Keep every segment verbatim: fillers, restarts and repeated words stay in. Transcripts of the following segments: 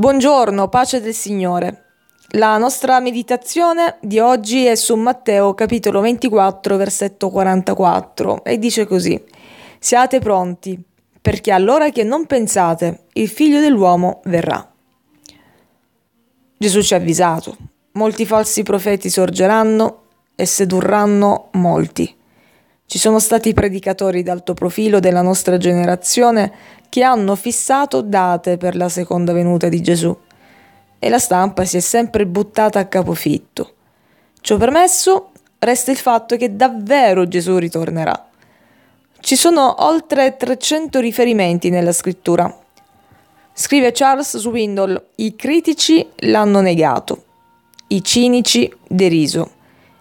Buongiorno, pace del Signore. La nostra meditazione di oggi è su Matteo capitolo ventiquattro versetto quarantaquattro e dice così: siate pronti, perché all'ora che non pensate, il figlio dell'uomo verrà. Gesù ci ha avvisato: molti falsi profeti sorgeranno e sedurranno molti. Ci sono stati predicatori d'alto profilo della nostra generazione che hanno fissato date per la seconda venuta di Gesù. E la stampa si è sempre buttata a capofitto. Ciò permesso, resta il fatto che davvero Gesù ritornerà. Ci sono oltre trecento riferimenti nella scrittura. Scrive Charles Swindoll: i critici l'hanno negato, i cinici deriso,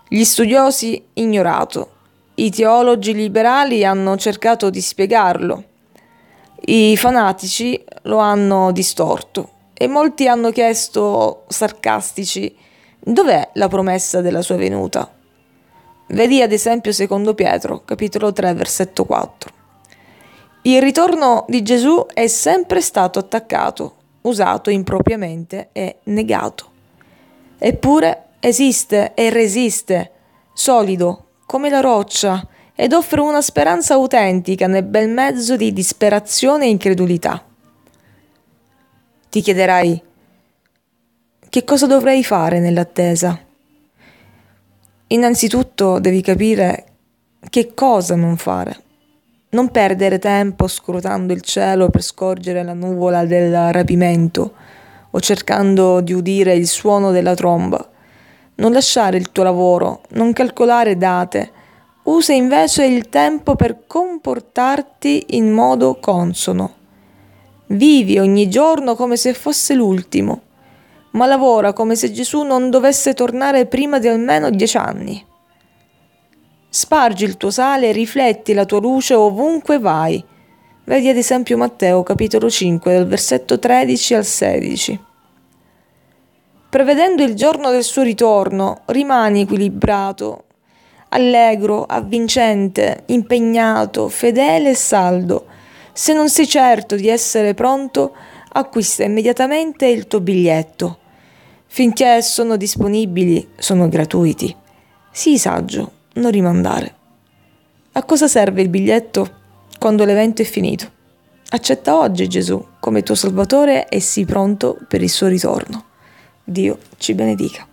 gli studiosi ignorato, i teologi liberali hanno cercato di spiegarlo, i fanatici lo hanno distorto. E molti hanno chiesto, sarcastici, dov'è la promessa della sua venuta? Vedi ad esempio secondo Pietro, capitolo tre, versetto quattro. Il ritorno di Gesù è sempre stato attaccato, usato impropriamente e negato. Eppure esiste e resiste, solido come la roccia, ed offre una speranza autentica nel bel mezzo di disperazione e incredulità. Ti chiederai: che cosa dovrei fare nell'attesa? Innanzitutto devi capire che cosa non fare. Non perdere tempo scrutando il cielo per scorgere la nuvola del rapimento o cercando di udire il suono della tromba. Non lasciare il tuo lavoro, non calcolare date. Usa invece il tempo per comportarti in modo consono. Vivi ogni giorno come se fosse l'ultimo, ma lavora come se Gesù non dovesse tornare prima di almeno dieci anni. Spargi il tuo sale e rifletti la tua luce ovunque vai. Vedi ad esempio Matteo capitolo cinque, dal versetto tredici al sedici. Prevedendo il giorno del suo ritorno, rimani equilibrato, allegro, avvincente, impegnato, fedele e saldo. Se non sei certo di essere pronto, acquista immediatamente il tuo biglietto. Finché sono disponibili, sono gratuiti. Sii saggio, non rimandare. A cosa serve il biglietto quando l'evento è finito? Accetta oggi Gesù come tuo Salvatore e sii pronto per il suo ritorno. Dio ci benedica.